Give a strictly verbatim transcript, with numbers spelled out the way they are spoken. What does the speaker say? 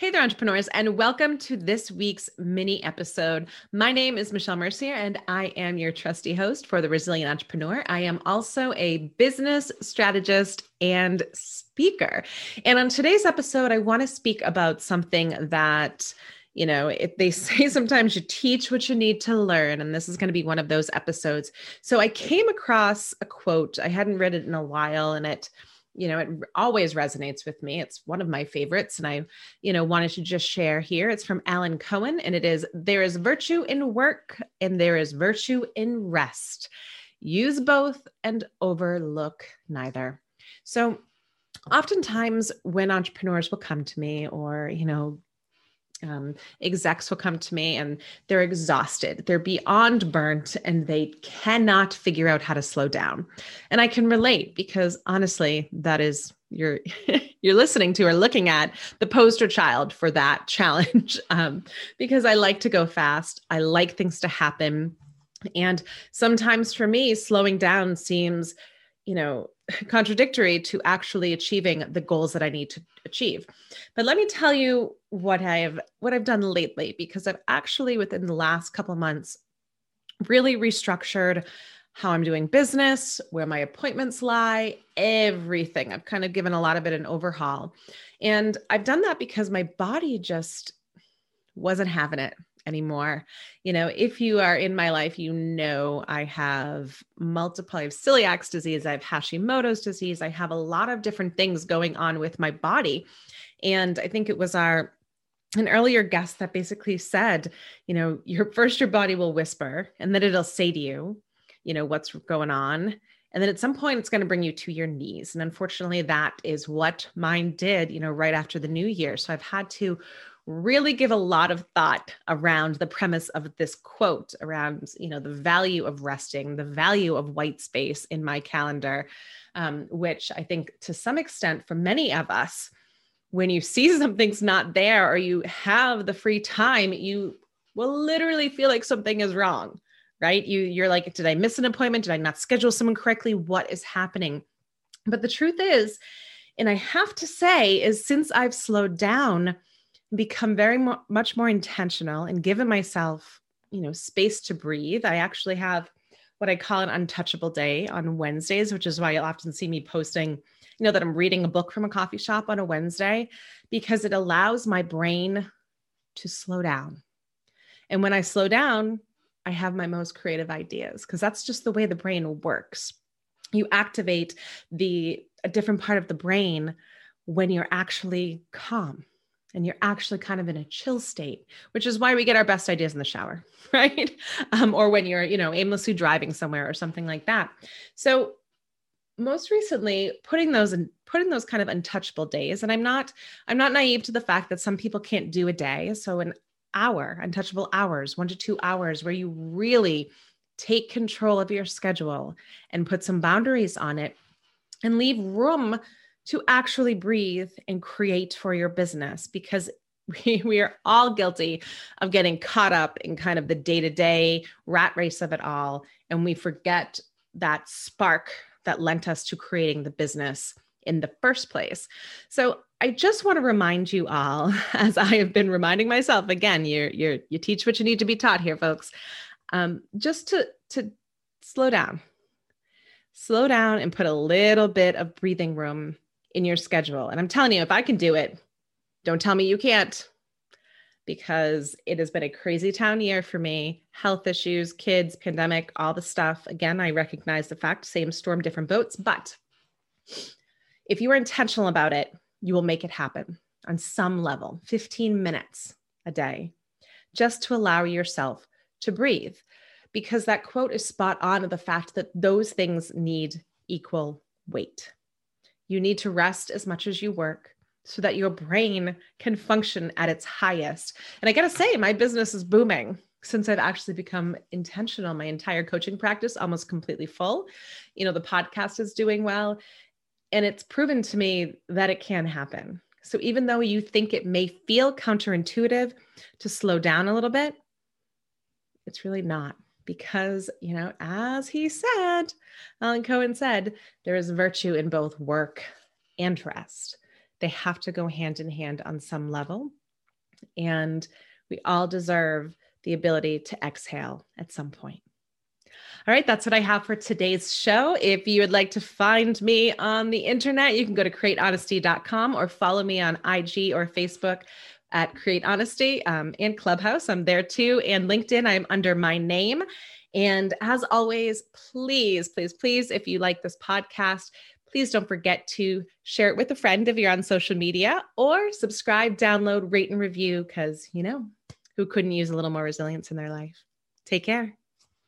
Hey there, entrepreneurs, and welcome to this week's mini episode. My name is Michelle Mercier, and I am your trusty host for The Resilient Entrepreneur. I am also a business strategist and speaker. And on today's episode, I want to speak about something that, you know, if they say sometimes you teach what you need to learn, and this is going to be one of those episodes. So I came across a quote. I hadn't read it in a while, and it you know, it always resonates with me. It's one of my favorites. And I, you know, wanted to just share here. It's from Alan Cohen, and it is, "There is virtue in work and there is virtue in rest. Use both and overlook neither." So oftentimes when entrepreneurs will come to me, or, you know, um, execs will come to me, and they're exhausted, they're beyond burnt, and they cannot figure out how to slow down. And I can relate, because honestly, that is you're, you're listening to or looking at the poster child for that challenge. Um, because I like to go fast. I like things to happen. And sometimes for me, slowing down seems, you know, contradictory to actually achieving the goals that I need to achieve. But let me tell you what I've, what I've done lately, because I've actually, within the last couple of months, really restructured how I'm doing business, where my appointments lie, everything. I've kind of given a lot of it an overhaul. And I've done that because my body just wasn't having it anymore. You know, if you are in my life, you know, I have multiple, I have celiac disease, I have Hashimoto's disease, I have a lot of different things going on with my body. And I think it was our, an earlier guest that basically said, you know, your first, your body will whisper, and then it'll say to you, you know, what's going on. And then at some point it's going to bring you to your knees. And unfortunately that is what mine did, you know, right after the new year. So I've had to really give a lot of thought around the premise of this quote, around, you know, the value of resting, the value of white space in my calendar, um, which I think to some extent for many of us, when you see something's not there or you have the free time, you will literally feel like something is wrong, right? You, you're like, did I miss an appointment? Did I not schedule someone correctly? What is happening? But the truth is, and I have to say, is since I've slowed down, become very mo- much more intentional and given myself, you know, space to breathe. I actually have what I call an untouchable day on Wednesdays, which is why you'll often see me posting, you know, that I'm reading a book from a coffee shop on a Wednesday, because it allows my brain to slow down. And when I slow down, I have my most creative ideas, because that's just the way the brain works. You activate the a different part of the brain when you're actually calm. And you're actually kind of in a chill state, which is why we get our best ideas in the shower, right? Um, or when you're, you know, aimlessly driving somewhere or something like that. So most recently, putting those in, putting those kind of untouchable days, and I'm not, I'm not naive to the fact that some people can't do a day. So an hour, untouchable hours, one to two hours where you really take control of your schedule and put some boundaries on it and leave room to actually breathe and create for your business, because we, we are all guilty of getting caught up in kind of the day-to-day rat race of it all. And we forget that spark that lent us to creating the business in the first place. So I just want to remind you all, as I have been reminding myself, again, you're, you're, you teach what you need to be taught here, folks, um, just to, to slow down, slow down and put a little bit of breathing room in your schedule. And I'm telling you, if I can do it, don't tell me you can't, because it has been a crazy town year for me. Health issues, kids, pandemic, all the stuff. Again, I recognize the fact, same storm, different boats, but if you are intentional about it, you will make it happen on some level, fifteen minutes a day, just to allow yourself to breathe, because that quote is spot on of the fact that those things need equal weight. You need to rest as much as you work so that your brain can function at its highest. And I got to say, my business is booming since I've actually become intentional. My entire coaching practice almost completely full. You know, the podcast is doing well, and it's proven to me that it can happen. So even though you think it may feel counterintuitive to slow down a little bit, it's really not. Because, you know, as he said, Alan Cohen said, there is virtue in both work and rest. They have to go hand in hand on some level. and we all deserve the ability to exhale at some point. All right, that's what I have for today's show. If you would like to find me on the internet, you can go to create honesty dot com or follow me on I G or Facebook at Create Honesty, um, and Clubhouse. I'm there too. And LinkedIn, I'm under my name. And as always, please, please, please, if you like this podcast, please don't forget to share it with a friend if you're on social media, or subscribe, download, rate, and review, because, you know, who couldn't use a little more resilience in their life? Take care.